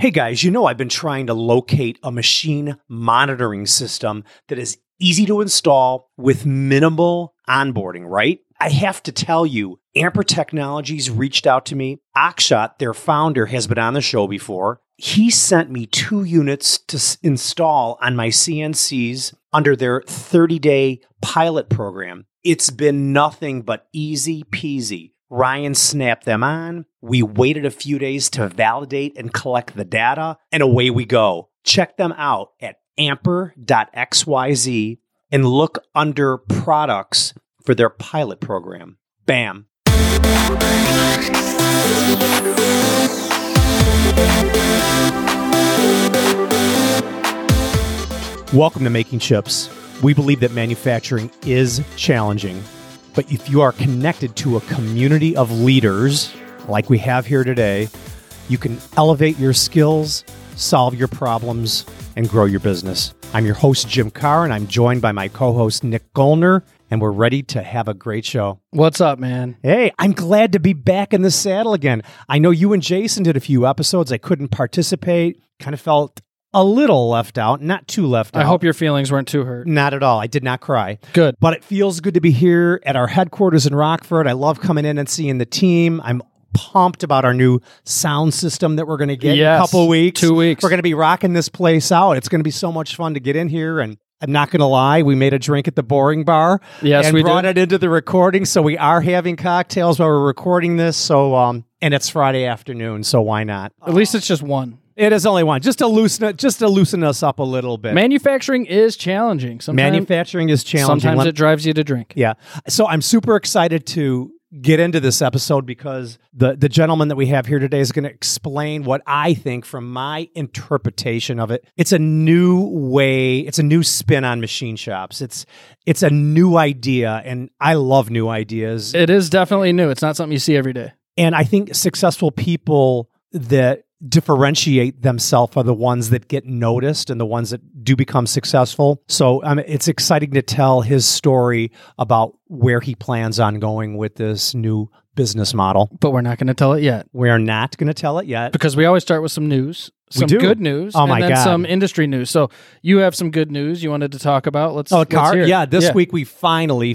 Hey guys, you know I've been trying to locate a machine monitoring system that is easy to install with minimal onboarding, right? I have to tell you, Amper Technologies reached out to me. Akshat, their founder, has been on the show before. He sent me 2 units to install on my CNCs under their 30-day pilot program. It's been nothing but easy peasy. Ryan snapped them on. We waited a few days to validate and collect the data, and away we go. Check them out at amper.xyz and look under products for their pilot program. Bam. Welcome to Making Chips. We believe that manufacturing is challenging. But if you are connected to a community of leaders, like we have here today, you can elevate your skills, solve your problems, and grow your business. I'm your host, Jim Carr, and I'm joined by my co-host, Nick Goellner, and we're ready to have a great show. What's up, man? Hey, I'm glad to be back in the saddle again. I know you and Jason did a few episodes. I couldn't participate. Kind of felt a little left out, not too left out. I hope your feelings weren't too hurt. Not at all. I did not cry. Good. But it feels good to be here at our headquarters in Rockford. I love coming in and seeing the team. I'm pumped about our new sound system that we're going to get in a couple weeks. 2 weeks. We're going to be rocking this place out. It's going to be so much fun to get in here. And I'm not going to lie, we made a drink at the Boring Bar. Yes, we did. And brought it into the recording, so we are having cocktails while we're recording this. So, and it's Friday afternoon, so why not? At least it's just one. It is only one, just to loosen us up a little bit. Manufacturing is challenging. Sometimes it drives you to drink. Yeah. So I'm super excited to get into this episode because the gentleman that we have here today is going to explain what I think from my interpretation of it. It's a new way. It's a new spin on machine shops. It's a new idea, and I love new ideas. It is definitely new. It's not something you see every day. And I think successful people that differentiate themselves are the ones that get noticed and the ones that do become successful. So it's exciting to tell his story about where he plans on going with this new business model. But we're not going to tell it yet. Because we always start with some news. Some good news. Oh, my God. And then some industry news. So you have some good news you wanted to talk about. Let's hear it. Yeah, this week we finally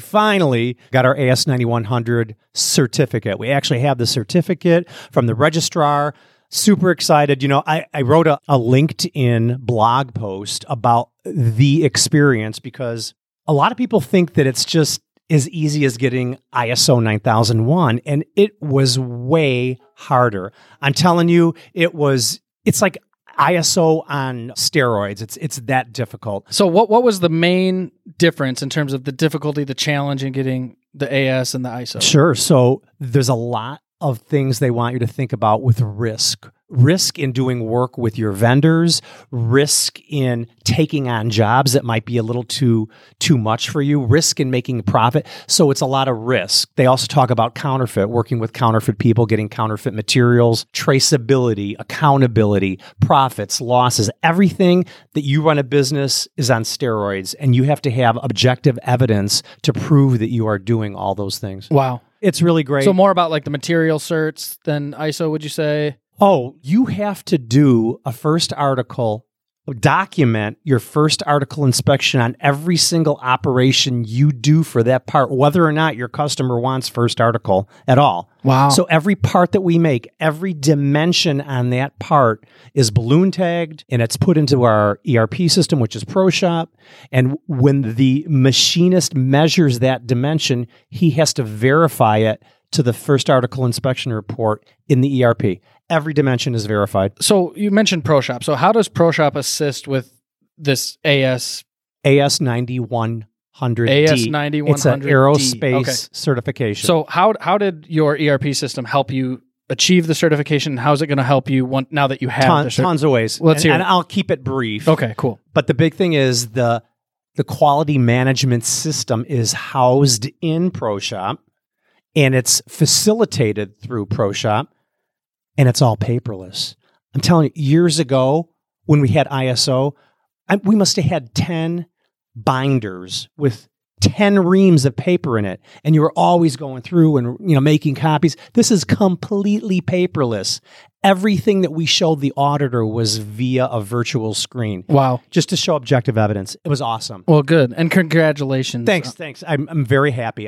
got our AS 9100 certificate. We actually have the certificate from the registrar. Super excited. You know, I wrote a LinkedIn blog post about the experience because a lot of people think that it's just as easy as getting ISO 9001, and it was way harder. I'm telling you, it's like ISO on steroids. It's that difficult. So what was the main difference in terms of the difficulty, the challenge in getting the AS and the ISO? Sure. So there's a lot of things they want you to think about with risk. Risk in doing work with your vendors, risk in taking on jobs that might be a little too much for you, risk in making profit. So it's a lot of risk. They also talk about counterfeit, working with counterfeit people, getting counterfeit materials, traceability, accountability, profits, losses. Everything that you run a business is on steroids, and you have to have objective evidence to prove that you are doing all those things. Wow. It's really great. So more about like the material certs than ISO, would you say? Oh, you have to do a first article, document your first article inspection on every single operation you do for that part, whether or not your customer wants first article at all. Wow. So every part that we make, every dimension on that part is balloon tagged and it's put into our ERP system, which is ProShop. And when the machinist measures that dimension, he has to verify it to the first article inspection report in the ERP. Every dimension is verified. So you mentioned ProShop. So how does ProShop assist with this AS? AS 9100D. AS 9100D. It's an aerospace certification. So how did your ERP system help you achieve the certification? How's it going to help you now that you have tons of ways. Let's hear it. And I'll keep it brief. Okay, cool. But the big thing is the quality management system is housed in ProShop. And it's facilitated through ProShop, and it's all paperless. I'm telling you, years ago, when we had ISO, we must have had 10 binders with 10 reams of paper in it, and you were always going through and, you know, making copies. This is completely paperless. Everything that we showed the auditor was via a virtual screen. Wow. Just to show objective evidence. It was awesome. Well, good. And congratulations. Thanks. I'm very happy.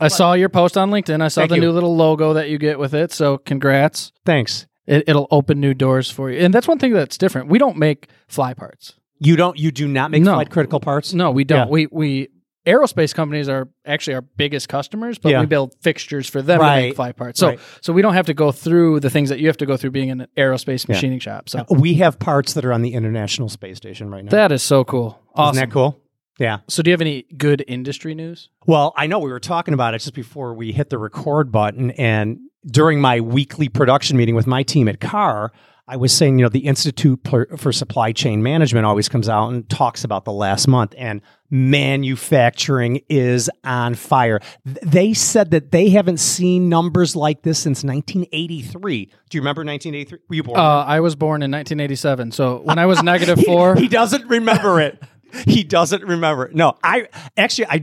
I saw your post on LinkedIn. I saw the new little logo that you get with it. So congrats. Thanks. It'll open new doors for you. And that's one thing that's different. We don't make fly parts. You do not make flight critical parts? No, we don't. Yeah. We aerospace companies are actually our biggest customers, but we build fixtures for them to make fly parts. So we don't have to go through the things that you have to go through being in an aerospace machining shop. So we have parts that are on the International Space Station right now. That is so cool. Awesome. Isn't that cool? Yeah. So do you have any good industry news? Well, I know we were talking about it just before we hit the record button, and during my weekly production meeting with my team at Carr, I was saying, you know, the Institute for Supply Chain Management always comes out and talks about the last month, and manufacturing is on fire. They said that they haven't seen numbers like this since 1983. Do you remember 1983? Were you born? I was born in 1987. So when I was -4, he doesn't remember it. He doesn't remember it. No, I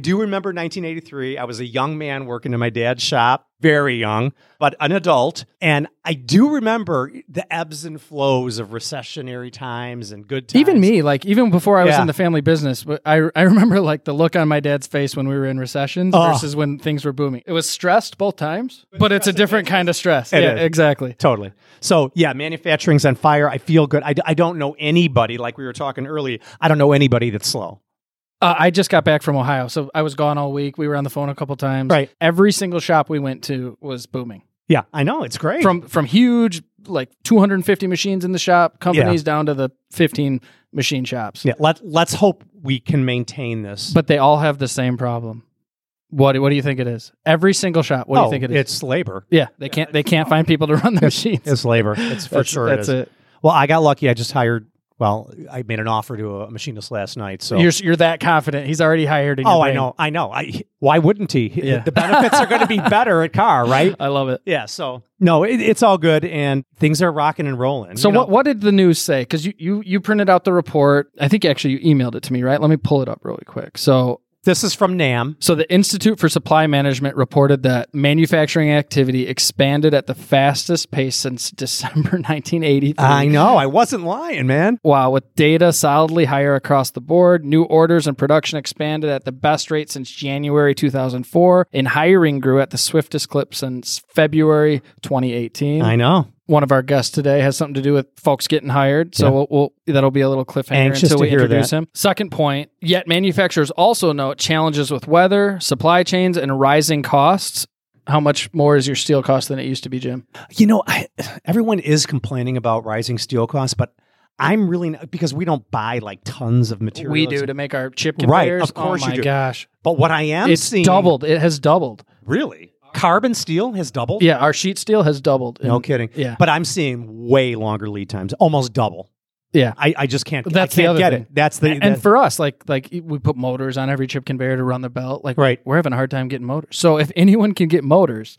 do remember 1983. I was a young man working in my dad's shop, very young, but an adult. And I do remember the ebbs and flows of recessionary times and good times. Even me, like even before I was in the family business, I remember like the look on my dad's face when we were in recessions versus when things were booming. It was stressed both times, but it's a different kind of stress. It is. Exactly. Totally. So yeah, manufacturing's on fire. I feel good. I don't know anybody, like we were talking earlier, I don't know anybody that's slow. I just got back from Ohio, so I was gone all week. We were on the phone a couple times. Right. Every single shop we went to was booming. Yeah, I know. It's great. From huge, like 250 machines in the shop, companies down to the 15 machine shops. Yeah, let's hope we can maintain this. But they all have the same problem. What do you think it is? Every single shop. What do you think it is? It's labor. Yeah, they can't find people to run the machines. It's labor. It's for sure. That's it. Well, I got lucky. I just hired. Well, I made an offer to a machinist last night, so you're that confident he's already hired. I know. Why wouldn't he? Yeah. The benefits are going to be better at Carr, right? I love it. Yeah. So no, it's all good, and things are rocking and rolling. So what did the news say? Because you printed out the report. I think actually you emailed it to me, right? Let me pull it up really quick. So. This is from NAM. So the Institute for Supply Management reported that manufacturing activity expanded at the fastest pace since December 1983. I know. I wasn't lying, man. Wow. With data solidly higher across the board, new orders and production expanded at the best rate since January 2004, and hiring grew at the swiftest clip since February 2018. I know. One of our guests today has something to do with folks getting hired, so we'll that'll be a little cliffhanger until we introduce him. Second point, yet manufacturers also note challenges with weather, supply chains, and rising costs. How much more is your steel cost than it used to be, Jim? You know, everyone is complaining about rising steel costs, but I'm really not, because we don't buy like tons of material. We do to make our chip conveyors. Right, of course you do. Oh my gosh. But what I am seeing... It's doubled. It has doubled. Really? Carbon steel has doubled? Yeah, our sheet steel has doubled. No kidding. Yeah. But I'm seeing way longer lead times, almost double. Yeah. I just can't, I can't get it. That's the... And for us, like we put motors on every chip conveyor to run the belt. Like, right. We're having a hard time getting motors. So if anyone can get motors,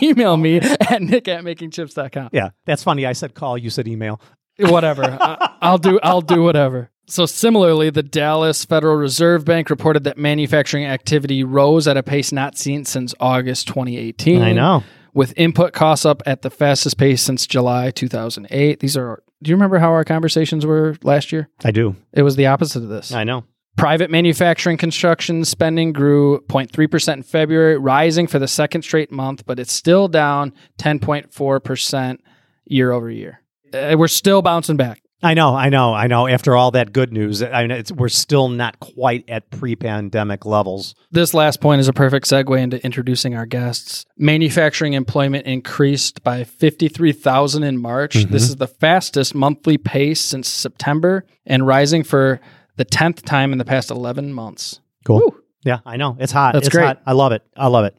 email me at nick@makingchips.com. Yeah. That's funny. I said call, you said email. Whatever. I'll do whatever. So similarly, the Dallas Federal Reserve Bank reported that manufacturing activity rose at a pace not seen since August 2018. I know. With input costs up at the fastest pace since July 2008. Do you remember how our conversations were last year? I do. It was the opposite of this. I know. Private manufacturing construction spending grew 0.3% in February, rising for the second straight month, but it's still down 10.4% year over year. We're still bouncing back. I know. After all that good news, we're still not quite at pre-pandemic levels. This last point is a perfect segue into introducing our guests. Manufacturing employment increased by 53,000 in March. Mm-hmm. This is the fastest monthly pace since September and rising for the 10th time in the past 11 months. Cool. Woo. Yeah, I know. It's hot. That's great. Hot. I love it.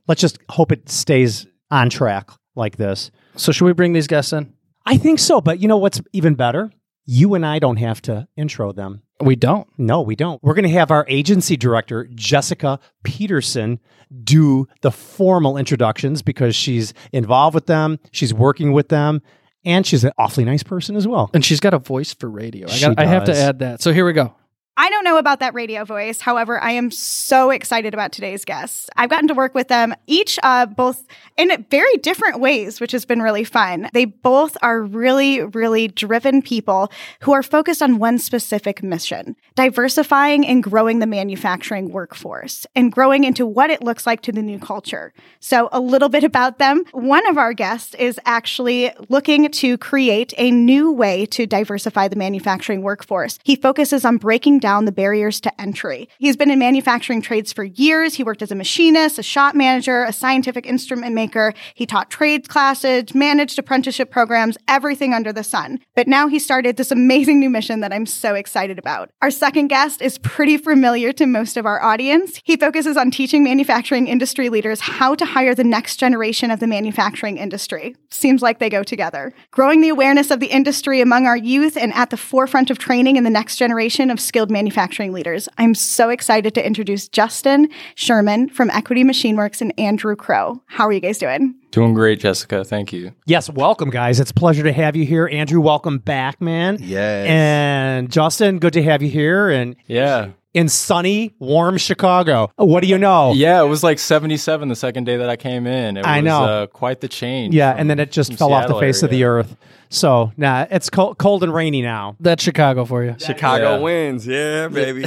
Let's just hope it stays on track like this. So should we bring these guests in? I think so, but you know what's even better? You and I don't have to intro them. We don't. No, we don't. We're going to have our agency director, Jessica Peterson, do the formal introductions because she's involved with them, she's working with them, and she's an awfully nice person as well. And she's got a voice for radio. I have to add that. So here we go. I don't know about that radio voice. However, I am so excited about today's guests. I've gotten to work with them each both in very different ways, which has been really fun. They both are really, really driven people who are focused on one specific mission, diversifying and growing the manufacturing workforce and growing into what it looks like to the new culture. So a little bit about them. One of our guests is actually looking to create a new way to diversify the manufacturing workforce. He focuses on breaking down the barriers to entry. He's been in manufacturing trades for years. He worked as a machinist, a shop manager, a scientific instrument maker. He taught trades classes, managed apprenticeship programs, everything under the sun. But now he started this amazing new mission that I'm so excited about. Our second guest is pretty familiar to most of our audience. He focuses on teaching manufacturing industry leaders how to hire the next generation of the manufacturing industry. Seems like they go together. Growing the awareness of the industry among our youth and at the forefront of training in the next generation of skilled manufacturing leaders. I'm so excited to introduce Justin Sherman from Equity Machine Works and Andrew Crowe. How are you guys doing? Doing great, Jessica. Thank you. Yes, welcome, guys. It's a pleasure to have you here. Andrew, welcome back, man. Yes. And Justin, good to have you here. And yeah. In sunny, warm Chicago. What do you know? Yeah, it was like 77 the second day that I came in. I know. Quite the change. Yeah, and then it just fell Seattle off the face area. Of the earth. So, nah, it's cold and rainy now. That's Chicago for you. Chicago wins. Yeah, baby.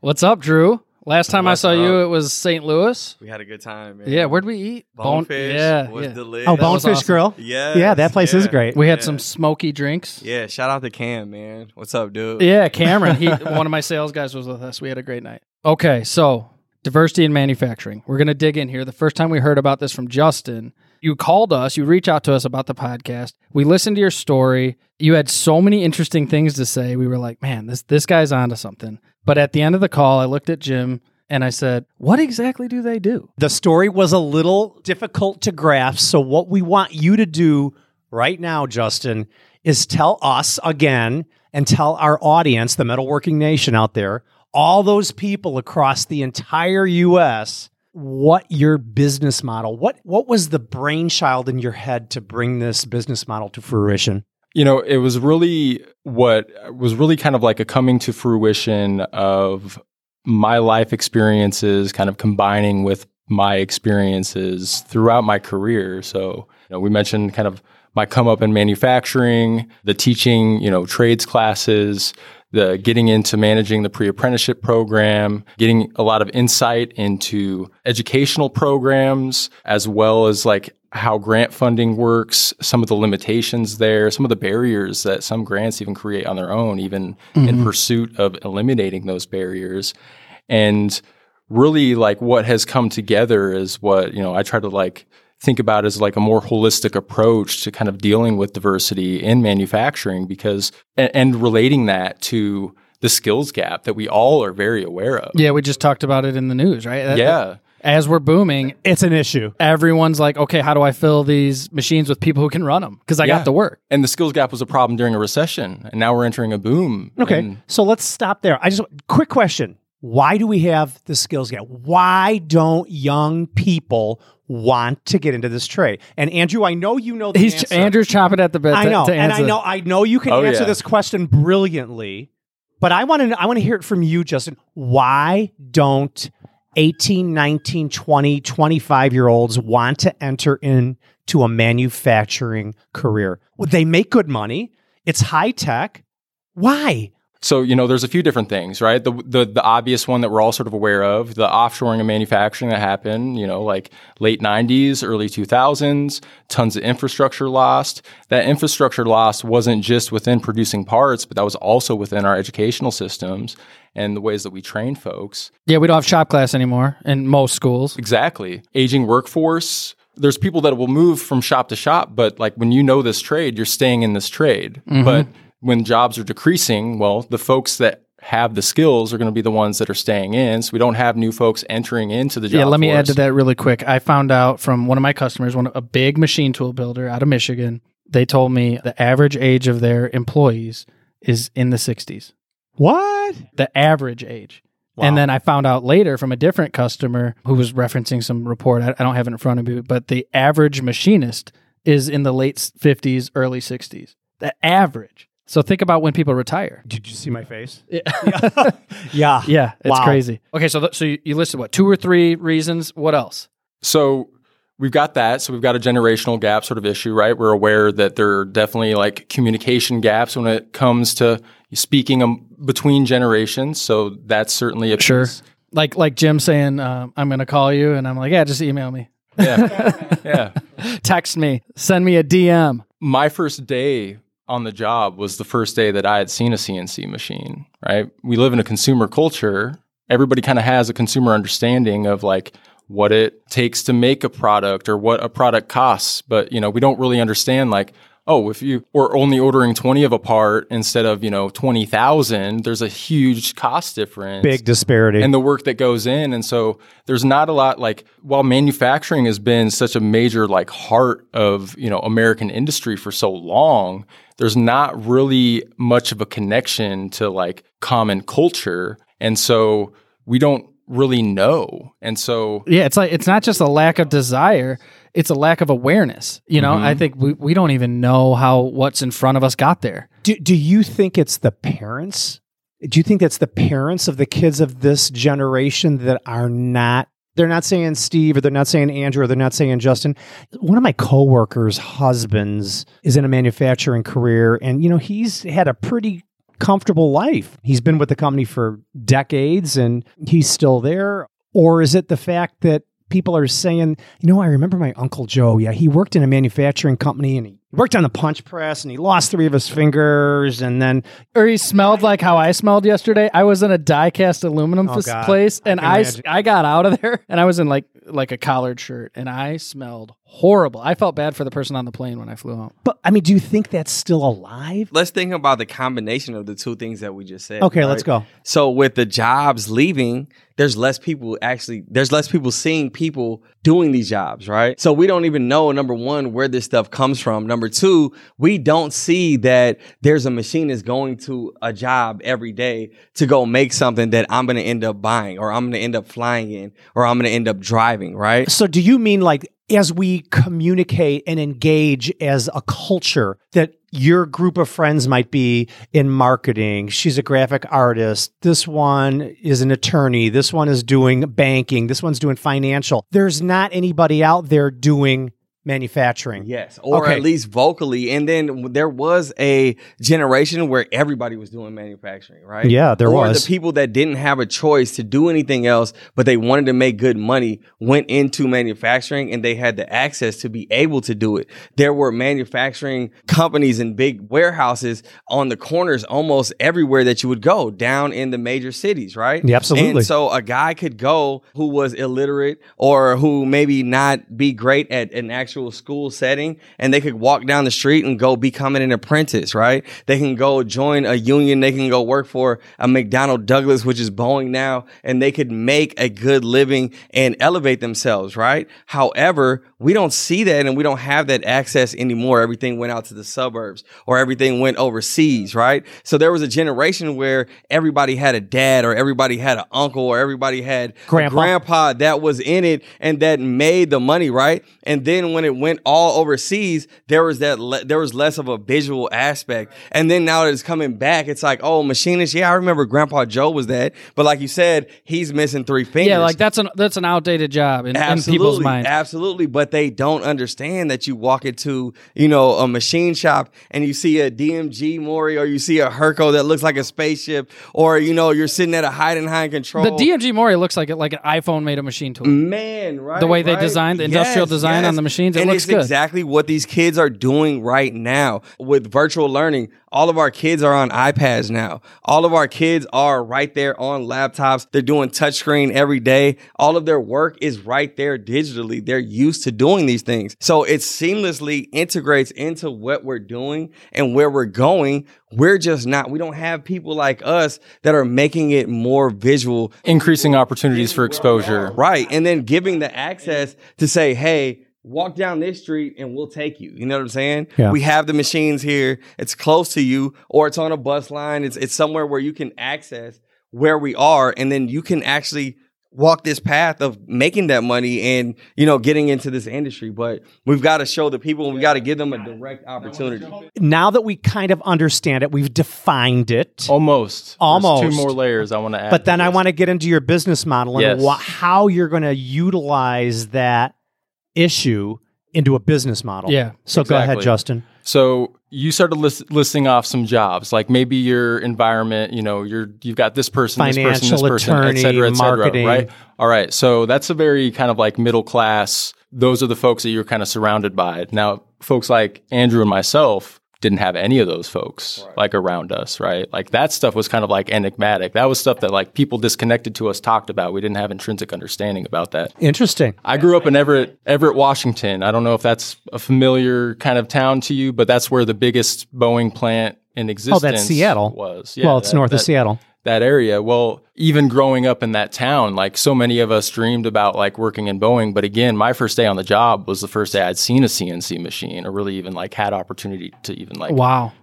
What's up, Drew? Last time I saw you, it was St. Louis. We had a good time, man. Yeah, where'd we eat? Bonefish. Was delicious. Oh, Bonefish awesome. Grill? Yeah. Yeah, that place is great. We had some smoky drinks. Yeah, shout out to Cam, man. What's up, dude? Yeah, Cameron. One of my sales guys was with us. We had a great night. Okay, so diversity in manufacturing. We're going to dig in here. The first time we heard about this from Justin, you called us, you reached out to us about the podcast. We listened to your story. You had so many interesting things to say. We were like, man, this guy's onto something. But at the end of the call, I looked at Jim and I said, what exactly do they do? The story was a little difficult to grasp. So what we want you to do right now, Justin, is tell us again and tell our audience, the metalworking nation out there, all those people across the entire U.S., what your business model, what was the brainchild in your head to bring this business model to fruition? You know, it was really what was really kind of like a coming to fruition of my life experiences kind of combining with my experiences throughout my career. So, you know, we mentioned kind of my come up in manufacturing, the teaching, you know, trades classes, the getting into managing the pre-apprenticeship program, getting a lot of insight into educational programs, as well as like how grant funding works, some of the limitations there, some of the barriers that some grants even create on their own, even in pursuit of eliminating those barriers. And really like what has come together is what, you know, I try to like think about as like a more holistic approach to kind of dealing with diversity in manufacturing because, and relating that to the skills gap that we all are very aware of. Yeah. We just talked about it in the news, right? As we're booming, it's an issue. Everyone's like, okay, how do I fill these machines with people who can run them? Because I got the work. And the skills gap was a problem during a recession, and now we're entering a boom. Okay, so let's stop there. Quick question. Why do we have the skills gap? Why don't young people want to get into this trade? And Andrew, I know you know the answer. Andrew's chopping at the bit. I know, and I know you can answer this question brilliantly, but I want to hear it from you, Justin. Why don't 18, 19, 20, 25-year-olds want to enter into a manufacturing career? They make good money. It's high tech. Why? So, you know, there's a few different things, right? The obvious one that we're all sort of aware of, the offshoring of manufacturing that happened, you know, like late 90s, early 2000s, tons of infrastructure lost. That infrastructure loss wasn't just within producing parts, but that was also within our educational systems and the ways that we train folks. Yeah, we don't have shop class anymore in most schools. Exactly. Aging workforce. There's people that will move from shop to shop, but like when you know this trade, you're staying in this trade. Mm-hmm. But when jobs are decreasing, well, the folks that have the skills are going to be the ones that are staying in. So we don't have new folks entering into the job. Yeah, let me add to that really quick. I found out from one of my customers, a big machine tool builder out of Michigan, they told me the average age of their employees is in the 60s. What? The average age. Wow. And then I found out later from a different customer who was referencing some report. I don't have it in front of me, but the average machinist is in the late 50s, early 60s. The average. So think about when people retire. Did you see my face? Yeah. Yeah. Yeah. It's crazy. Okay. So you listed what, 2 or 3 reasons. What else? So we've got that. So we've got a generational gap sort of issue, right? We're aware that there are definitely like communication gaps when it comes to speaking between generations. So that's certainly a piece. Sure. Like Jim saying, I'm going to call you. And I'm like, yeah, just email me. Yeah. Yeah. Text me. Send me a DM. My first day on the job was the first day that I had seen a CNC machine, right? We live in a consumer culture. Everybody kind of has a consumer understanding of like what it takes to make a product or what a product costs. But, you know, we don't really understand like, oh, if you are only ordering 20 of a part instead of, you know, 20,000, there's a huge cost difference. Big disparity. And the work that goes in. And so there's not a lot like, while manufacturing has been such a major like heart of, you know, American industry for so long, there's not really much of a connection to like common culture. And so we don't really know. And so yeah, it's like, it's not just a lack of desire, it's a lack of awareness. You know, I think we don't even know how what's in front of us got there. Do you think it's the parents? Do you think that's the parents of the kids of this generation that are not, they're not saying Steve, or they're not saying Andrew, or they're not saying Justin? One of my coworkers' husbands is in a manufacturing career, and you know, he's had a pretty comfortable life. He's been with the company for decades and he's still there. Or is it the fact that people are saying, you know, I remember my Uncle Joe. Yeah, he worked in a manufacturing company and he worked on the punch press and he lost 3 of his fingers. And then, or he smelled like how I smelled yesterday. I was in a die cast aluminum place and I got out of there and I was in like a collared shirt and I smelled horrible. I felt bad for the person on the plane when I flew home. But I mean, do you think that's still alive? Let's think about the combination of the 2 things that we just said. Okay, right? Let's go. So with the jobs leaving, there's less people seeing people doing these jobs, right? So we don't even know, number 1, where this stuff comes from. Number 2, we don't see that there's a machinist going to a job every day to go make something that I'm going to end up buying or I'm going to end up flying in or I'm going to end up driving, right? So do you mean like as we communicate and engage as a culture that your group of friends might be in marketing, she's a graphic artist, this one is an attorney, this one is doing banking, this one's doing financial. There's not anybody out there doing manufacturing. Yes, or at least vocally. And then there was a generation where everybody was doing manufacturing, right? Yeah, there was. The people that didn't have a choice to do anything else, but they wanted to make good money, went into manufacturing and they had the access to be able to do it. There were manufacturing companies and big warehouses on the corners almost everywhere that you would go down in the major cities, right? Yeah, absolutely. And so a guy could go who was illiterate or who maybe not be great at an actual school setting, and they could walk down the street and go become an apprentice, right? They can go join a union. They can go work for a McDonnell Douglas, which is Boeing now, and they could make a good living and elevate themselves, right? However, we don't see that and we don't have that access anymore. Everything went out to the suburbs or everything went overseas, right? So there was a generation where everybody had a dad or everybody had an uncle or everybody had grandpa that was in it and that made the money, right? And then when it went all overseas, there was less of a visual aspect. And then now that it's coming back, it's like, oh, machinist. Yeah, I remember Grandpa Joe was that. But like you said, he's missing 3 fingers. Yeah, like that's an outdated job in people's minds. Absolutely. But they don't understand that you walk into, you know, a machine shop and you see a DMG Mori or you see a Herco that looks like a spaceship or, you know, you're sitting at a Heidenhain control. The DMG Mori looks like an iPhone made a machine tool. Man, right. The way they designed the industrial design on the machine. And it's exactly what these kids are doing right now with virtual learning. All of our kids are on iPads now. All of our kids are right there on laptops. They're doing touchscreen every day. All of their work is right there digitally. They're used to doing these things. So it seamlessly integrates into what we're doing and where we're going. We're just not, we don't have people like us that are making it more visual. Increasing opportunities for exposure. Right. And then giving the access to say, hey, walk down this street and we'll take you. You know what I'm saying? Yeah. We have the machines here. It's close to you or it's on a bus line. It's somewhere where you can access where we are. And then you can actually walk this path of making that money and, you know, getting into this industry. But we've got to show the people, and we've got to give them a direct opportunity. Now that we kind of understand it, we've defined it. Almost. There's two more layers I want to add. But then I want to get into your business model and how you're going to utilize that issue into a business model. Yeah. So go ahead, Justin. So you started listing off some jobs, like maybe your environment, you know, you've got this person, this person, attorney, et cetera, right? All right. So that's a very kind of like middle class. Those are the folks that you're kind of surrounded by. Now, folks like Andrew and myself didn't have any of those folks like around us, right? Like that stuff was kind of like enigmatic. That was stuff that like people disconnected to us talked about. We didn't have intrinsic understanding about that. Interesting. I grew up in Everett, Washington. I don't know if that's a familiar kind of town to you, but that's where the biggest Boeing plant in existence was. Oh, that's Seattle. Yeah, well, it's north of Seattle. That area. Well, even growing up in that town, like so many of us dreamed about like working in Boeing. But again, my first day on the job was the first day I'd seen a CNC machine or really even like had opportunity to even like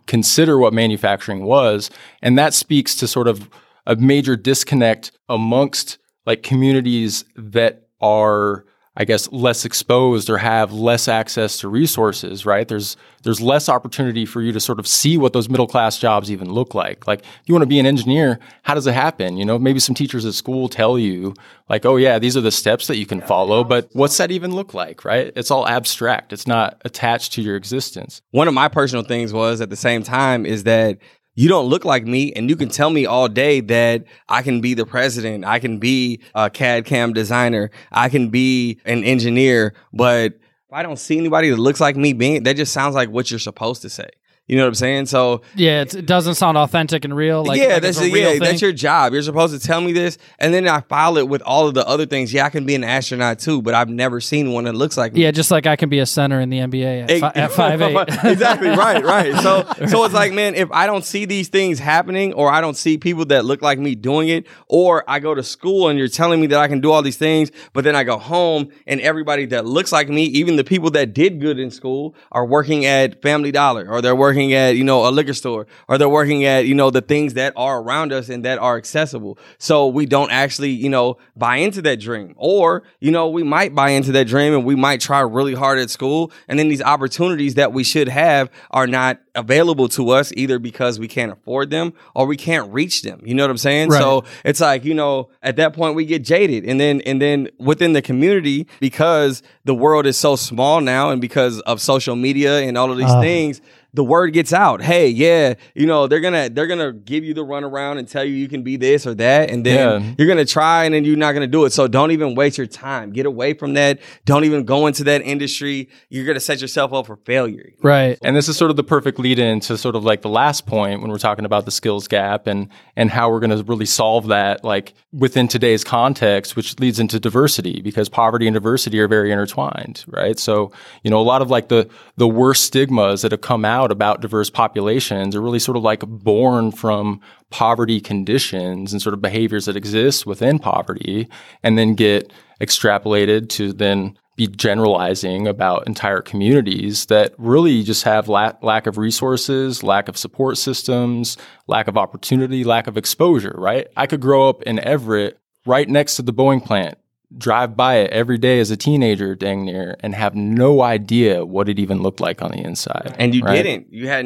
consider what manufacturing was. And that speaks to sort of a major disconnect amongst like communities that are, I guess, less exposed or have less access to resources, right? There's less opportunity for you to sort of see what those middle-class jobs even look like. Like, you want to be an engineer, how does it happen? You know, maybe some teachers at school tell you, like, oh, yeah, these are the steps that you can follow, but what's that even look like, right? It's all abstract. It's not attached to your existence. One of my personal things was, at the same time, is that you don't look like me, and you can tell me all day that I can be the president, I can be a CAD CAM designer, I can be an engineer, but if I don't see anybody that looks like me, that just sounds like what you're supposed to say. You know what I'm saying? So yeah, it doesn't sound authentic and real. Like, that's your job. You're supposed to tell me this, and then I file it with all of the other things. Yeah, I can be an astronaut too, but I've never seen one that looks like me. Yeah, just like I can be a center in the NBA at 5'8". Exactly, right. So it's like, man, if I don't see these things happening, or I don't see people that look like me doing it, or I go to school and you're telling me that I can do all these things, but then I go home and everybody that looks like me, even the people that did good in school, are working at Family Dollar, or they're working at, you know, a liquor store, or they're working at, you know, the things that are around us and that are accessible. So we don't actually, you know, buy into that dream, or, you know, we might buy into that dream and we might try really hard at school. And then these opportunities that we should have are not available to us, either because we can't afford them or we can't reach them. You know what I'm saying? Right. So it's like, you know, at that point we get jaded. And then within the community, because the world is so small now and because of social media and all of these things, the word gets out. Hey, yeah, you know, they're gonna give you the runaround and tell you can be this or that, and then you're gonna try and then you're not gonna do it. So don't even waste your time. Get away from that. Don't even go into that industry. You're gonna set yourself up for failure. Right. And this is sort of the perfect lead-in to sort of like the last point when we're talking about the skills gap and how we're gonna really solve that like within today's context, which leads into diversity, because poverty and diversity are very intertwined, right? So, you know, a lot of like the worst stigmas that have come out about diverse populations are really sort of like born from poverty conditions and sort of behaviors that exist within poverty, and then get extrapolated to then be generalizing about entire communities that really just have lack of resources, lack of support systems, lack of opportunity, lack of exposure, right? I could grow up in Everett right next to the Boeing plant, drive by it every day as a teenager, dang near, and have no idea what it even looked like on the inside. And you didn't. You had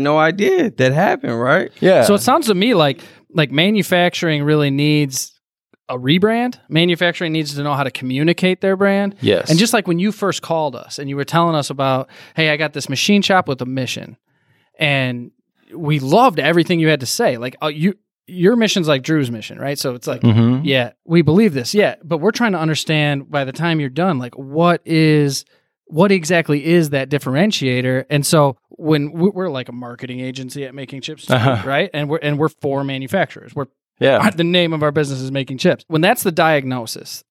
no idea that happened, right? Yeah. So it sounds to me like manufacturing really needs a rebrand. Manufacturing needs to know how to communicate their brand. Yes. And just like when you first called us and you were telling us about, hey, I got this machine shop with a mission, and we loved everything you had to say. Like, your mission's like Drew's mission, right? So it's like, yeah, we believe this. Yeah. But we're trying to understand by the time you're done, like what exactly is that differentiator? And so when we're like a marketing agency at Making Chips, right? And we're for manufacturers. The name of our business is Making Chips. When that's the diagnosis,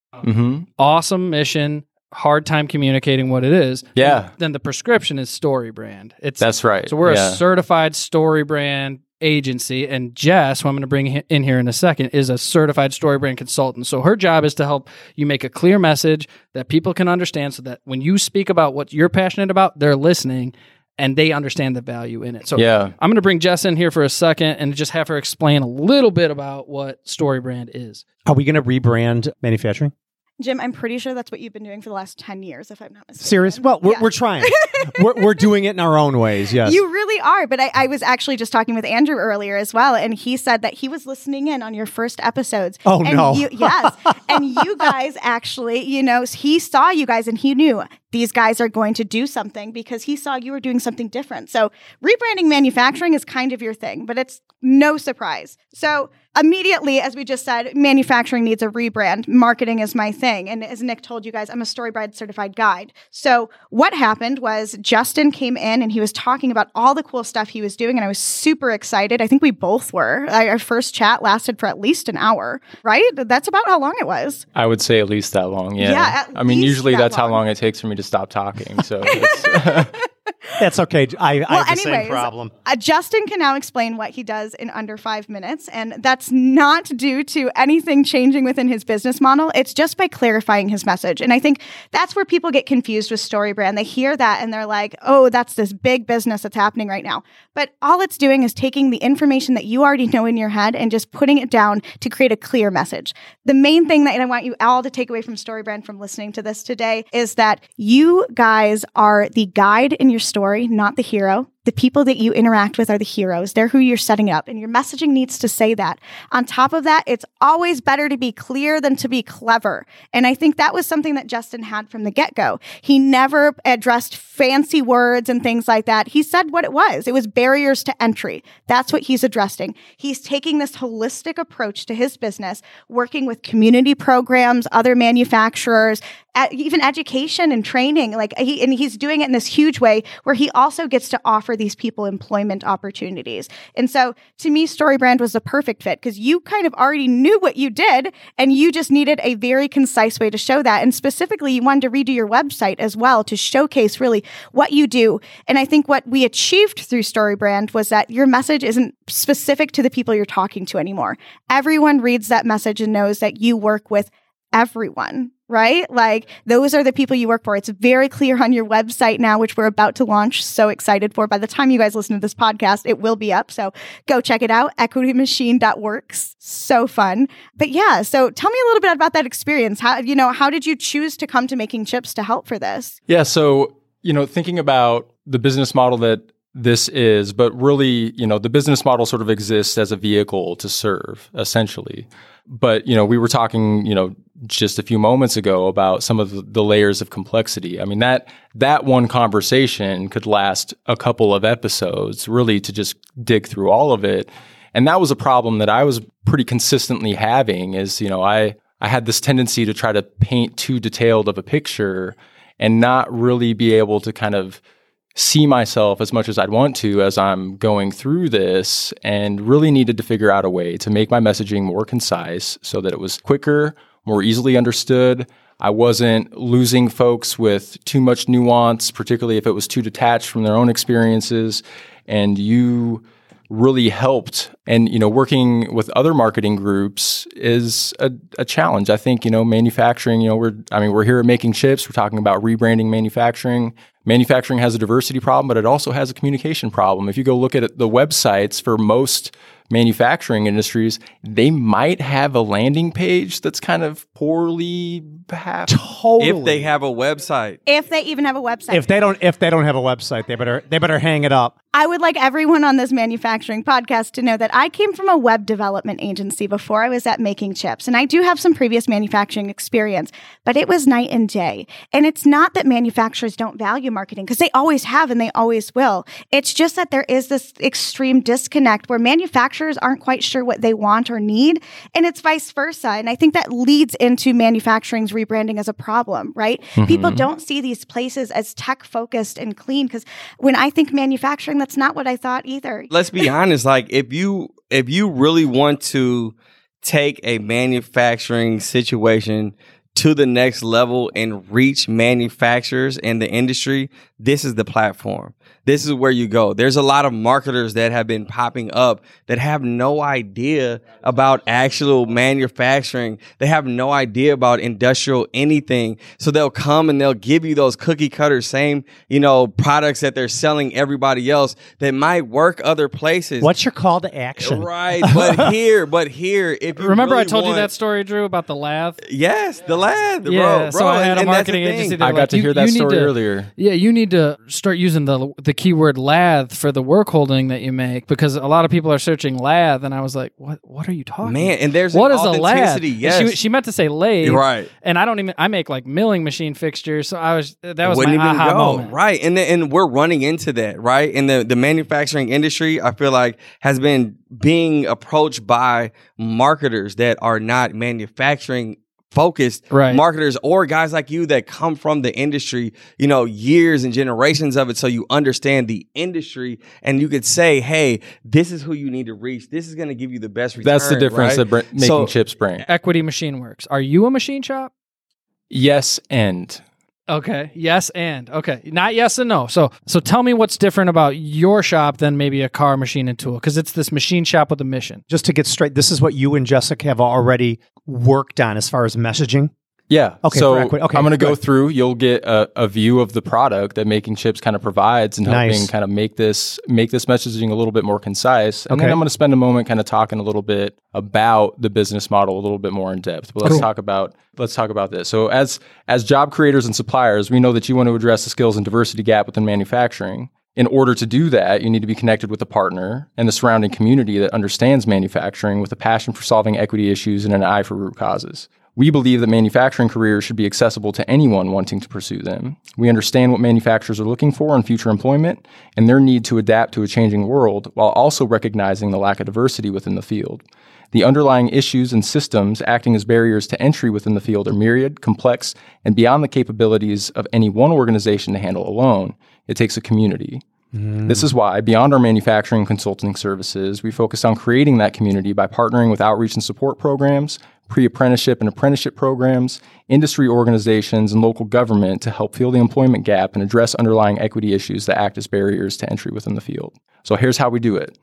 awesome mission, hard time communicating what it is. Yeah. Then the prescription is StoryBrand. That's right. So we're a certified StoryBrand agency, and Jess, who I'm going to bring in here in a second, is a certified StoryBrand consultant. So her job is to help you make a clear message that people can understand, so that when you speak about what you're passionate about, they're listening and they understand the value in it. So I'm going to bring Jess in here for a second and just have her explain a little bit about what StoryBrand is. Are we going to rebrand manufacturing? Jim, I'm pretty sure that's what you've been doing for the last 10 years, if I'm not mistaken. Serious? Well, we're trying. We're doing it in our own ways, yes. You really are. But I was actually just talking with Andrew earlier as well, and he said that he was listening in on your first episodes. Oh, and no. Yes. And you guys actually, he saw you guys and he knew these guys are going to do something because he saw you were doing something different. So rebranding manufacturing is kind of your thing, but it's no surprise. So immediately, as we just said, manufacturing needs a rebrand. Marketing is my thing. And as Nick told you guys, I'm a StoryBrand certified guide. So what happened was Justin came in and he was talking about all the cool stuff he was doing. And I was super excited. I think we both were. Our first chat lasted for at least an hour, right? That's about how long it was. I would say at least that long. Yeah. Usually that's how long it takes for me to stop talking. So it's... That's okay. I have the same problem. Justin can now explain what he does in under 5 minutes, and that's not due to anything changing within his business model. It's just by clarifying his message. And I think that's where people get confused with StoryBrand. They hear that and they're like, oh, that's this big business that's happening right now. But all it's doing is taking the information that you already know in your head and just putting it down to create a clear message. The main thing that I want you all to take away from StoryBrand from listening to this today is that you guys are the guide in your story, not the hero. The people that you interact with are the heroes. They're who you're setting up, and your messaging needs to say that. On top of that, it's always better to be clear than to be clever. And I think that was something that Justin had from the get-go. He never addressed fancy words and things like that. He said what it was. It was barriers to entry. That's what he's addressing. He's taking this holistic approach to his business, working with community programs, other manufacturers, even education and training. He's doing it in this huge way where he also gets to offer these people employment opportunities. And so to me, StoryBrand was the perfect fit because you kind of already knew what you did and you just needed a very concise way to show that. And specifically, you wanted to redo your website as well to showcase really what you do. And I think what we achieved through StoryBrand was that your message isn't specific to the people you're talking to anymore. Everyone reads that message and knows that you work with everyone. Right? Those are the people you work for. It's very clear on your website now, which we're about to launch. So excited for. By the time you guys listen to this podcast, it will be up. So go check it out. EquityMachine.works. So fun. But so tell me a little bit about that experience. How did you choose to come to Making Chips to help for this? Yeah. So, thinking about the business model that this is, but really, the business model sort of exists as a vehicle to serve, essentially. But, we were talking, just a few moments ago about some of the layers of complexity. I mean, that one conversation could last a couple of episodes, really, to just dig through all of it. And that was a problem that I was pretty consistently having is, I had this tendency to try to paint too detailed of a picture and not really be able to kind of see myself as much as I'd want to as I'm going through this, and really needed to figure out a way to make my messaging more concise so that it was quicker, more easily understood. I wasn't losing folks with too much nuance, particularly if it was too detached from their own experiences. And you really helped. And, working with other marketing groups is a challenge. I think, manufacturing, we're here at Making Chips. We're talking about rebranding manufacturing. Manufacturing has a diversity problem, but it also has a communication problem. If you go look at the websites for most manufacturing industries, they might have a landing page that's kind of poorly half. Totally. If they have a website. If they even have a website. If they don't have a website, they better hang it up. I would like everyone on this manufacturing podcast to know that I came from a web development agency before I was at Making Chips, and I do have some previous manufacturing experience, but it was night and day. And it's not that manufacturers don't value marketing, because they always have and they always will. It's just that there is this extreme disconnect where manufacturers aren't quite sure what they want or need, and it's vice versa. And I think that leads into manufacturing's rebranding as a problem, right? Mm-hmm. People don't see these places as tech-focused and clean, because when I think manufacturing, that's not what I thought either. Let's be honest, if you really want to take a manufacturing situation to the next level and reach manufacturers in the industry, this is the platform. this is where you go. There's a lot of marketers that have been popping up that have no idea about actual manufacturing. They have no idea about industrial anything. So they'll come and they'll give you those cookie cutter same, you know, products that they're selling everybody else that might work other places. What's your call to action? Right. But here, if you remember, really I told you that story, Drew, about the lath. Yes, the lath. Yeah. Bro. So I had a marketing agency. I got to hear that story earlier. Yeah, you need to start using the keyword lath for the work holding that you make, because a lot of people are searching lath, and I was like, what are you talking? Man, and there's what an is a lath? Yes. She meant to say lathe, right? And I make like milling machine fixtures, so that was my aha moment, right? And we're running into that, right? And the manufacturing industry, I feel like, has been being approached by marketers that are not manufacturing focused, right? Marketers or guys like you that come from the industry, you know, years and generations of it. So you understand the industry and you could say, hey, this is who you need to reach. This is going to give you the best return. That's the difference, right? That Making Chips brand. Equity Machine Works. Are you a machine shop? Yes, and. Okay. Yes, and. Okay. Not yes and no. So tell me what's different about your shop than maybe a car, machine, and tool, because it's this machine shop with a mission. Just to get straight, this is what you and Jessica have already worked on as far as messaging? Yeah. Okay. So okay, I'm going to go through. You'll get a view of the product that Making Chips kind of provides and helping kind of make this messaging a little bit more concise. And then I'm going to spend a moment kind of talking a little bit about the business model a little bit more in depth. But let's talk about this. So as job creators and suppliers, we know that you want to address the skills and diversity gap within manufacturing. In order to do that, you need to be connected with a partner and the surrounding community that understands manufacturing with a passion for solving equity issues and an eye for root causes. We believe that manufacturing careers should be accessible to anyone wanting to pursue them. We understand what manufacturers are looking for in future employment and their need to adapt to a changing world while also recognizing the lack of diversity within the field. The underlying issues and systems acting as barriers to entry within the field are myriad, complex, and beyond the capabilities of any one organization to handle alone. It takes a community. Mm. This is why, beyond our manufacturing and consulting services, we focus on creating that community by partnering with outreach and support programs, pre-apprenticeship and apprenticeship programs, industry organizations, and local government to help fill the employment gap and address underlying equity issues that act as barriers to entry within the field. So here's how we do it.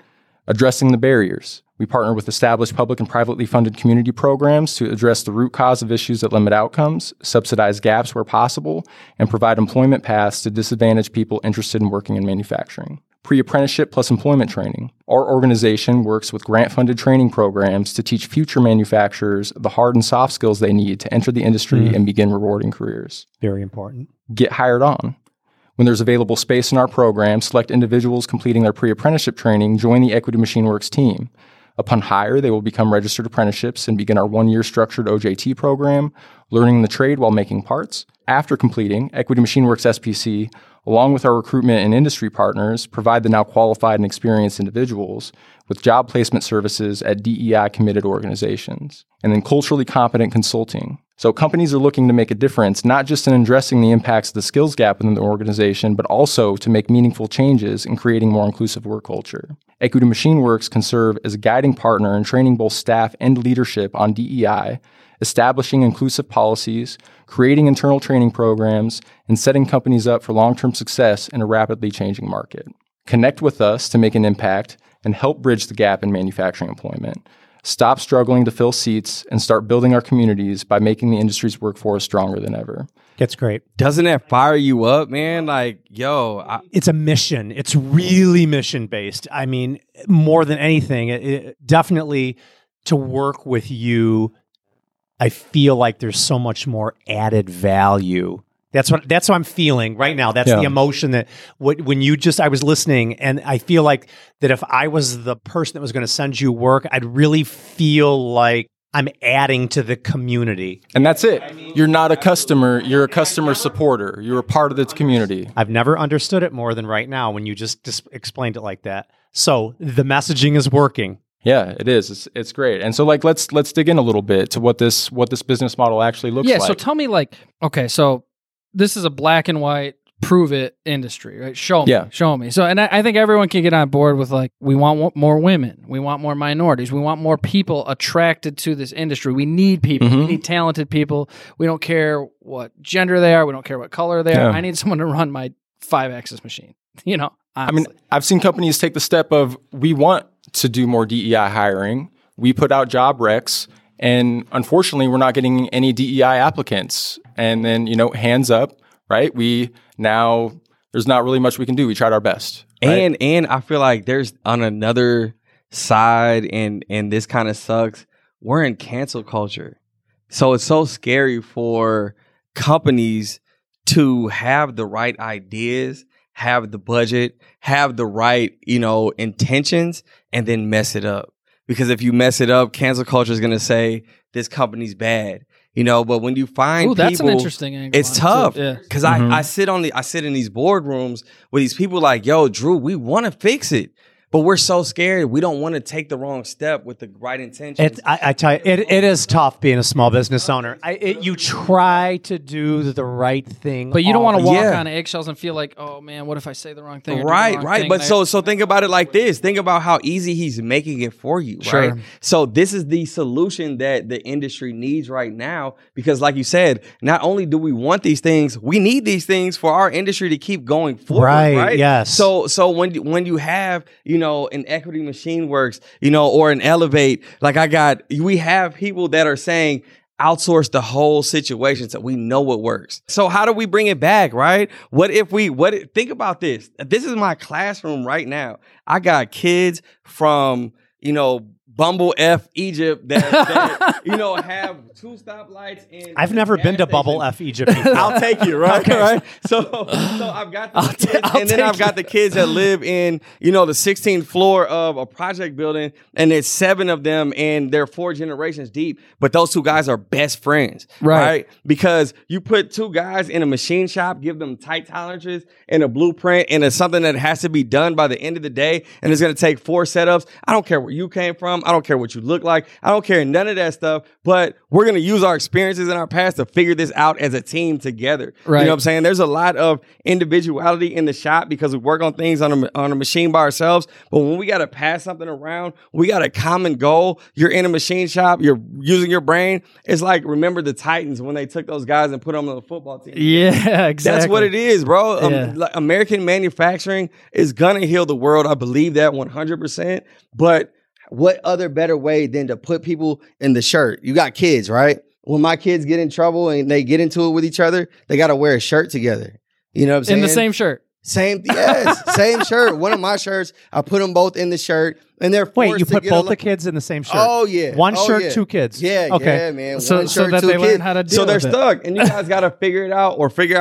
Addressing the barriers. We partner with established public and privately funded community programs to address the root cause of issues that limit outcomes, subsidize gaps where possible, and provide employment paths to disadvantaged people interested in working in manufacturing. Pre-apprenticeship plus employment training. Our organization works with grant-funded training programs to teach future manufacturers the hard and soft skills they need to enter the industry and begin rewarding careers. Very important. Get hired on. When there's available space in our program, select individuals completing their pre-apprenticeship training join the Equity Machine Works team. Upon hire, they will become registered apprenticeships and begin our one-year structured OJT program, learning the trade while making parts. After completing, Equity Machine Works SPC, along with our recruitment and industry partners, provide the now qualified and experienced individuals with job placement services at DEI-committed organizations. And then culturally competent consulting. So companies are looking to make a difference, not just in addressing the impacts of the skills gap within the organization, but also to make meaningful changes in creating more inclusive work culture. Equity Machine Works can serve as a guiding partner in training both staff and leadership on DEI, establishing inclusive policies, creating internal training programs, and setting companies up for long-term success in a rapidly changing market. Connect with us to make an impact and help bridge the gap in manufacturing employment. Stop struggling to fill seats and start building our communities by making the industry's workforce stronger than ever. That's great. Doesn't that fire you up, man? Like, yo. It's a mission. It's really mission-based. I mean, more than anything, it definitely to work with you, I feel like there's so much more added value. That's what I'm feeling right now. That's the emotion that when you I was listening, and I feel like that if I was the person that was going to send you work, I'd really feel like I'm adding to the community. And that's it. You're not a customer. You're a customer supporter. You're a part of this community. I've never understood it more than right now when you just explained it like that. So the messaging is working. Yeah, it is. It's great. And so like let's dig in a little bit to what this business model actually looks like. Yeah, so tell me so this is a black and white prove it industry, right? Show me. So, and I think everyone can get on board with we want more women. We want more minorities. We want more people attracted to this industry. We need people. Mm-hmm. We need talented people. We don't care what gender they are. We don't care what color they are. I need someone to run my 5-axis machine, you know, honestly. I mean, I've seen companies take the step of, we want to do more DEI hiring. We put out job recs, and unfortunately, we're not getting any DEI applicants. And then, you know, hands up, right? There's not really much we can do. We tried our best. Right? And I feel like there's on another side, and this kind of sucks, we're in cancel culture. So it's so scary for companies to have the right ideas, have the budget, have the right, you know, intentions, and then mess it up. Because if you mess it up, cancel culture is going to say this company's bad. You know, but when you find people, that's an interesting angle. It's tough because I sit in these boardrooms with these people like, yo, Drew, we want to fix it, but we're so scared. We don't want to take the wrong step with the right intentions. I tell you, it is tough being a small business owner. You try to do the right thing, but you don't want to walk on eggshells and feel like, oh man, what if I say the wrong thing? Right. But so think about it like this. Think about how easy he's making it for you, sure. Right? So this is the solution that the industry needs right now, because like you said, not only do we want these things, we need these things for our industry to keep going forward. Right? Yes. So when you have, you know, in Equity Machine Works, you know, or in Elevate, like we have people that are saying outsource the whole situation so we know what works. So how do we bring it back, right? Think about this. This is my classroom right now. I got kids from, you know, Bumble F Egypt that you know, have 2 stoplights. And I've never been to Bubble F Egypt before. I'll take you, right? Okay. Right? So I've got the kids, and then I've got the kids that live in, you know, the 16th floor of a project building, and there's 7 of them, and they're 4 generations deep. But those 2 guys are best friends, right? Because you put 2 guys in a machine shop, give them tight tolerances and a blueprint, and it's something that has to be done by the end of the day, and it's going to take 4 setups. I don't care where you came from. I don't care what you look like. I don't care none of that stuff, but we're going to use our experiences in our past to figure this out as a team together. Right. You know what I'm saying? There's a lot of individuality in the shop because we work on things on a machine by ourselves, but when we got to pass something around, we got a common goal. You're in a machine shop, you're using your brain. It's like, remember the Titans when they took those guys and put them on the football team. Yeah, exactly. That's what it is, bro. Yeah. American manufacturing is going to heal the world. I believe that 100%, but what other better way than to put people in the shirt? You got kids, right? When my kids get in trouble and they get into it with each other, they got to wear a shirt together. You know what I'm saying? In the same shirt. Same shirt. One of my shirts, I put them both in the shirt, and they're forced to get the kids in the same shirt? Oh, yeah. One shirt, 2 kids. Yeah, okay. Yeah, man. Learn how to deal with it. So they're stuck, and you guys got to figure out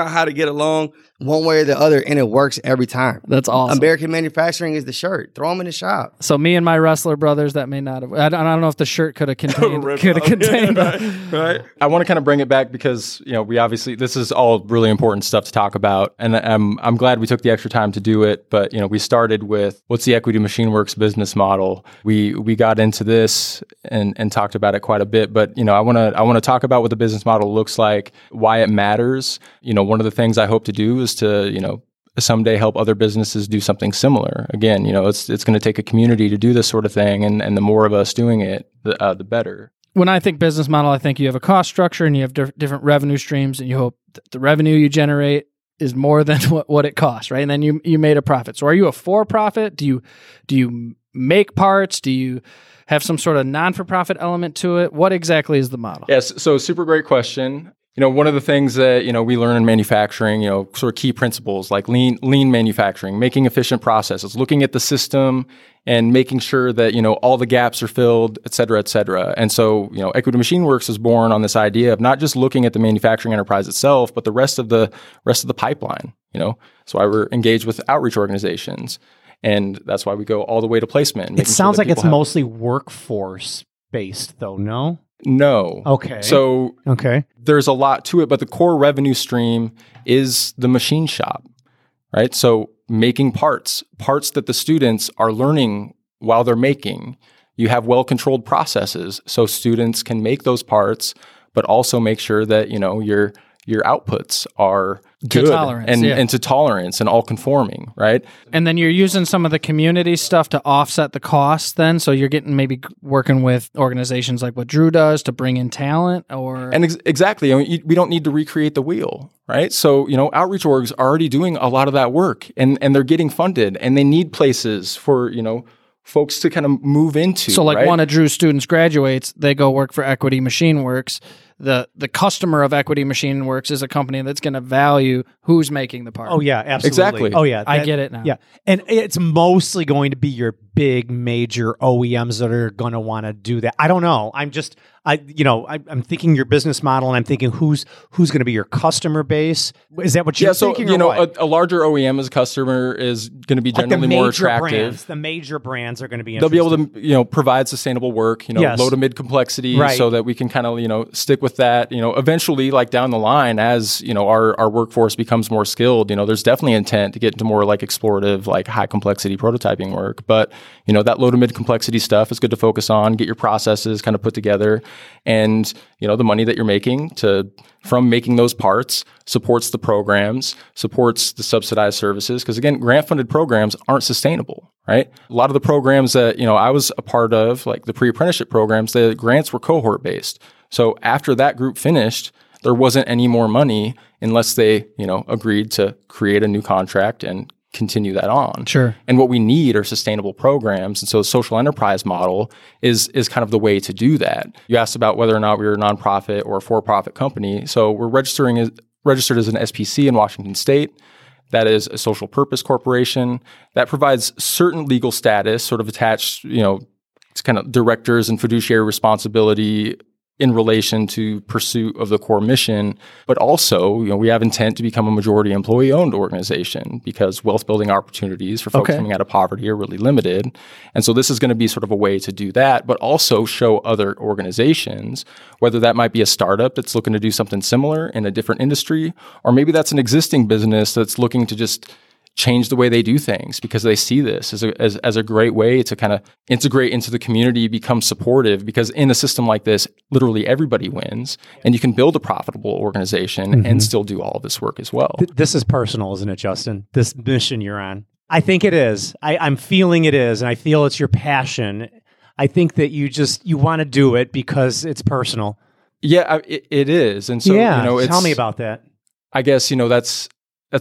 how to get along one way or the other, and it works every time. That's awesome. American manufacturing is the shirt. Throw them in the shop. So me and my wrestler brothers, that may not have... I don't know if the shirt could have contained... Right. I want to kind of bring it back because, you know, we obviously... This is all really important stuff to talk about, and I'm glad we took the extra time to do it, but, you know, we started with what's the Equity Machine Works business model. We got into this and talked about it quite a bit, but, you know, I want to talk about what the business model looks like, why it matters. You know, one of the things I hope to do is to, you know, someday help other businesses do something similar. Again, you know, it's going to take a community to do this sort of thing, and the more of us doing it, the better. When I think business model, I think you have a cost structure and you have different revenue streams, and you hope the revenue you generate is more than what it costs, right? And then you made a profit. So are you a for-profit? Do you make parts? Do you have some sort of non-for-profit element to it? What exactly is the model? Yes, so super great question. You know, one of the things that, you know, we learn in manufacturing, you know, sort of key principles like lean manufacturing, making efficient processes, looking at the system and making sure that, you know, all the gaps are filled, et cetera, et cetera. And so, you know, Equity Machine Works is born on this idea of not just looking at the manufacturing enterprise itself, but the rest of the pipeline, you know. That's why we're engaged with outreach organizations. And that's why we go all the way to placement. It sounds like it's mostly workforce based though, no? No. Okay. So there's a lot to it, but the core revenue stream is the machine shop, right? So making parts that the students are learning while they're making. You have well-controlled processes so students can make those parts, but also make sure that, you know, your outputs are good to tolerance, and to tolerance and all conforming, right? And then you're using some of the community stuff to offset the cost then. So you're getting maybe working with organizations like what Drew does to bring in talent or... And exactly. I mean, we don't need to recreate the wheel, right? So, you know, outreach orgs are already doing a lot of that work and they're getting funded and they need places for, you know, folks to kind of move into. So like one of Drew's students graduates, they go work for Equity Machine Works. The customer of Equity Machine Works is a company that's going to value who's making the part. Oh, yeah, absolutely. Exactly. Oh, yeah. I get it now. Yeah. And it's mostly going to be your big major OEMs that are going to want to do that. I don't know. I'm thinking your business model, and I'm thinking who's going to be your customer base. Is that what you're thinking? Yeah, so, a larger OEM as a customer is going to be generally more attractive. Brands, the major brands are going to be interested. They'll be able to, you know, provide sustainable work, you know, low to mid complexity, so that we can kind of, you know, stick with that, you know, eventually, like down the line, as you know, our workforce becomes more skilled, you know, there's definitely intent to get into more like explorative, like high complexity prototyping work. But you know, that low to mid complexity stuff is good to focus on. Get your processes kind of put together, and you know, the money that you're making from making those parts supports the programs, supports the subsidized services. Because again, grant funded programs aren't sustainable, right? A lot of the programs that you know I was a part of, like the pre-apprenticeship programs, the grants were cohort based. So after that group finished, there wasn't any more money unless they, you know, agreed to create a new contract and continue that on. Sure. And what we need are sustainable programs. And so the social enterprise model is kind of the way to do that. You asked about whether or not we were a nonprofit or a for-profit company. So we're registered as an SPC in Washington State. That is a social purpose corporation that provides certain legal status, sort of attached, you know, it's kind of directors and fiduciary responsibility in relation to pursuit of the core mission, but also, you know, we have intent to become a majority employee-owned organization because wealth-building opportunities for folks coming out of poverty are really limited. And so this is going to be sort of a way to do that, but also show other organizations, whether that might be a startup that's looking to do something similar in a different industry, or maybe that's an existing business that's looking to just change the way they do things because they see this as a great way to kind of integrate into the community, become supportive, because in a system like this, literally everybody wins and you can build a profitable organization and still do all this work as well. This is personal, isn't it, Justin? This mission you're on. I think it is. I'm feeling it is, and I feel it's your passion. I think that you want to do it because it's personal. Yeah, it is. And so, you know, tell me about that. I guess, you know, that's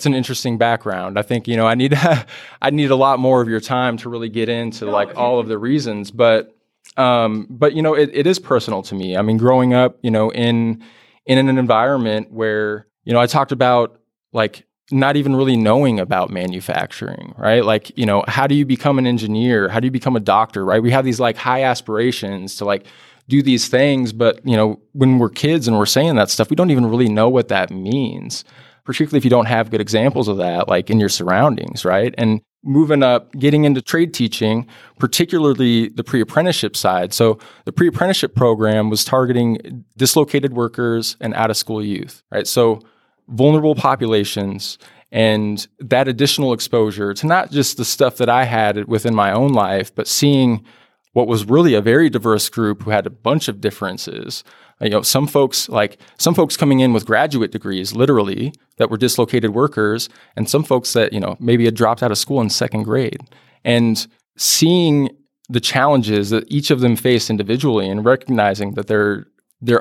an interesting background. I think, you know, I need a lot more of your time to really get into like all of the reasons, but you know, it is personal to me. I mean, growing up, you know, in an environment where, you know, I talked about like not even really knowing about manufacturing, right? Like, you know, how do you become an engineer? How do you become a doctor, right? We have these like high aspirations to like do these things, but you know, when we're kids and we're saying that stuff, we don't even really know what that means. Particularly if you don't have good examples of that, like in your surroundings, right? And moving up, getting into trade teaching, particularly the pre-apprenticeship side. So the pre-apprenticeship program was targeting dislocated workers and out-of-school youth, right? So vulnerable populations and that additional exposure to not just the stuff that I had within my own life, but seeing what was really a very diverse group who had a bunch of differences. You know, some folks coming in with graduate degrees, literally, that were dislocated workers, and some folks that, you know, maybe had dropped out of school in second grade. And seeing the challenges that each of them faced individually and recognizing that there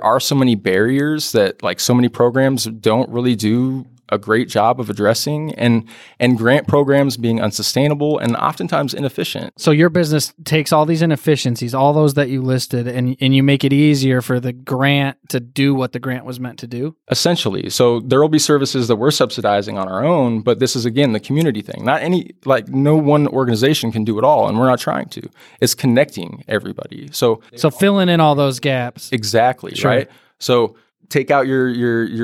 are so many barriers that like so many programs don't really do a great job of addressing, and grant programs being unsustainable and oftentimes inefficient. So your business takes all these inefficiencies, all those that you listed, and you make it easier for the grant to do what the grant was meant to do? Essentially. So there will be services that we're subsidizing on our own, but this is, again, the community thing. Not any, like no one organization can do it all, and we're not trying to. It's connecting everybody. So filling in all those gaps. Exactly, sure. Right? So take out your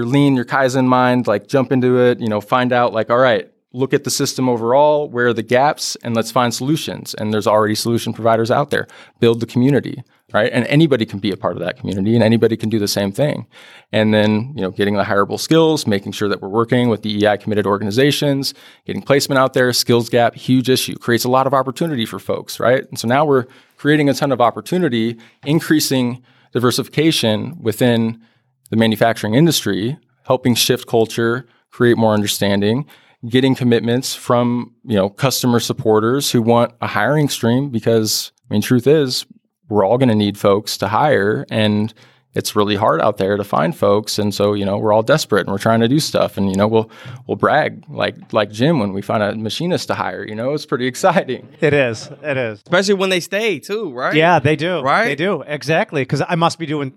lean, your Kaizen mind, like jump into it, you know, find out like, all right, look at the system overall, where are the gaps, and let's find solutions. And there's already solution providers out there. Build the community, right? And anybody can be a part of that community and anybody can do the same thing. And then, you know, getting the hireable skills, making sure that we're working with DEI committed organizations, getting placement out there, skills gap, huge issue, creates a lot of opportunity for folks, right? And so now we're creating a ton of opportunity, increasing diversification within the manufacturing industry, helping shift culture, create more understanding, getting commitments from, you know, customer supporters who want a hiring stream, because, I mean, truth is, we're all going to need folks to hire, and it's really hard out there to find folks. And so, you know, we're all desperate and we're trying to do stuff, and, you know, we'll brag like Jim when we find a machinist to hire, you know, it's pretty exciting. It is. Especially when they stay too, right? Yeah, they do. Right? They do. Exactly. Cause I must be doing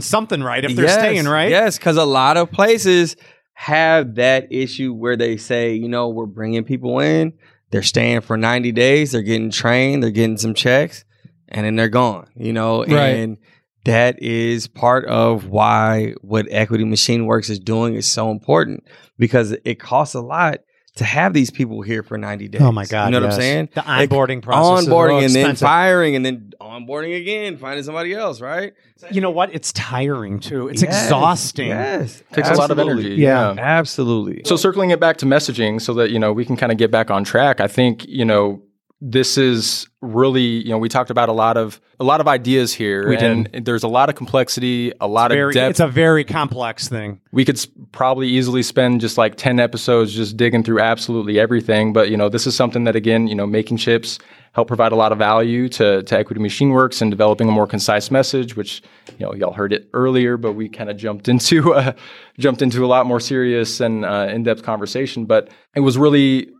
something right if they're staying, right? Yes. Cause a lot of places have that issue where they say, you know, we're bringing people in, they're staying for 90 days, they're getting trained, they're getting some checks, and then they're gone, you know, and that is part of why what Equity Machine Works is doing is so important, because it costs a lot to have these people here for 90 days. Oh my God. You know what I'm saying? The onboarding process. Onboarding and then firing and then onboarding again, finding somebody else, right? You know what? It's tiring too. It's exhausting. Yes. It takes a lot of energy. Yeah. Absolutely. So circling it back to messaging so that, you know, we can kind of get back on track. I think, you know, this is really, you know, we talked about a lot of ideas here, and there's a lot of complexity, a lot of depth. It's a very complex thing. We could probably easily spend just like 10 episodes just digging through absolutely everything. But, you know, this is something that, again, you know, Making Chips help provide a lot of value to Equity Machine Works and developing a more concise message, which, you know, y'all heard it earlier, but we kind of jumped into a lot more serious and in-depth conversation. But it was really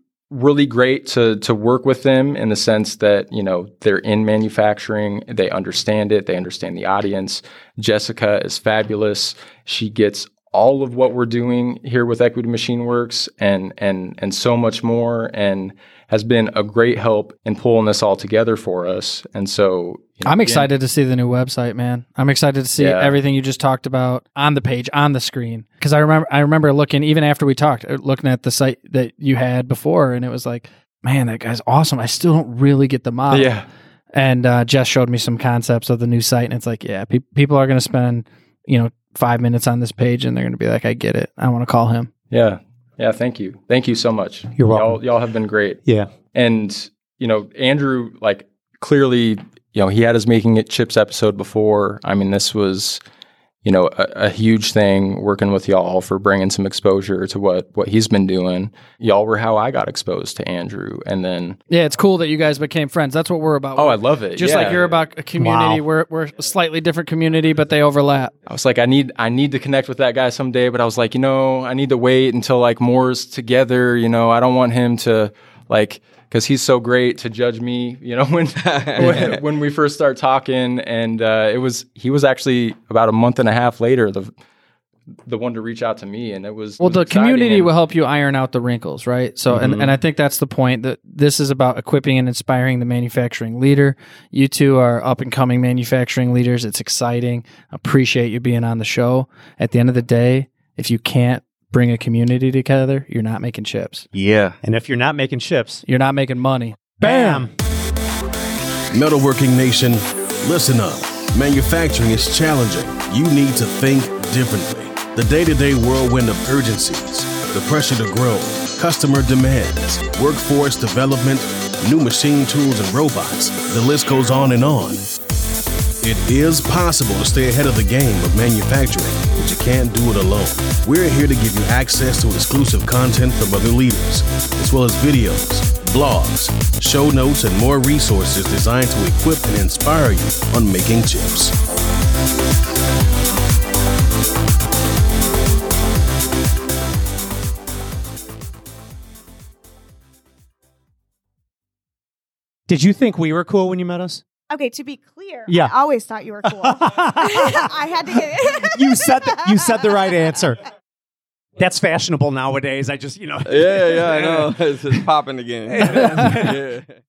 great to work with them in the sense that, you know, they're in manufacturing, they understand it, they understand the audience. Jessica is fabulous. She gets all of what we're doing here with Equity Machine Works and so much more, and has been a great help in pulling this all together for us. And so, you know, I'm excited to see the new website, man. I'm excited to see everything you just talked about on the page, on the screen. Because I remember looking, even after we talked, looking at the site that you had before, and it was like, man, that guy's awesome. I still don't really get the model. Yeah. And Jess showed me some concepts of the new site, and it's like, yeah, people are going to spend, you know, 5 minutes on this page, and they're going to be like, I get it. I want to call him. Yeah. Yeah, thank you. Thank you so much. You're welcome. Y'all have been great. Yeah. And, you know, Andrew, like, clearly, you know, he had his Making It Chips episode before. I mean, this was, you know, a huge thing working with y'all for bringing some exposure to what he's been doing. Y'all were how I got exposed to Andrew. And then... Yeah, it's cool that you guys became friends. That's what we're about. Oh, I love it. Just like you're about a community. Wow. We're a slightly different community, but they overlap. I was like, I need to connect with that guy someday, but I was like, you know, I need to wait until like more's together. You know, I don't want him to like... Because he's so great to judge me, you know, when we first start talking, and he was actually about a month and a half later the one to reach out to me, and it was the community will help you iron out the wrinkles, right? So, mm-hmm. and I think that's the point, that this is about equipping and inspiring the manufacturing leader. You two are up and coming manufacturing leaders. It's exciting. Appreciate you being on the show. At the end of the day, if you can't bring a community together, you're not making chips. Yeah. And if you're not making chips, you're not making money. Bam! Metalworking Nation, listen up. Manufacturing is challenging. You need to think differently. The day-to-day whirlwind of urgencies, the pressure to grow, customer demands, workforce development, new machine tools and robots, the list goes on and on. It is possible to stay ahead of the game of manufacturing, but you can't do it alone. We're here to give you access to exclusive content from other leaders, as well as videos, blogs, show notes, and more resources designed to equip and inspire you on making chips. Did you think we were cool when you met us? Okay, to be clear, I always thought you were cool. I had to get it. You said the right answer. That's fashionable nowadays. I just, you know. Yeah, I know. It's popping again. Yeah.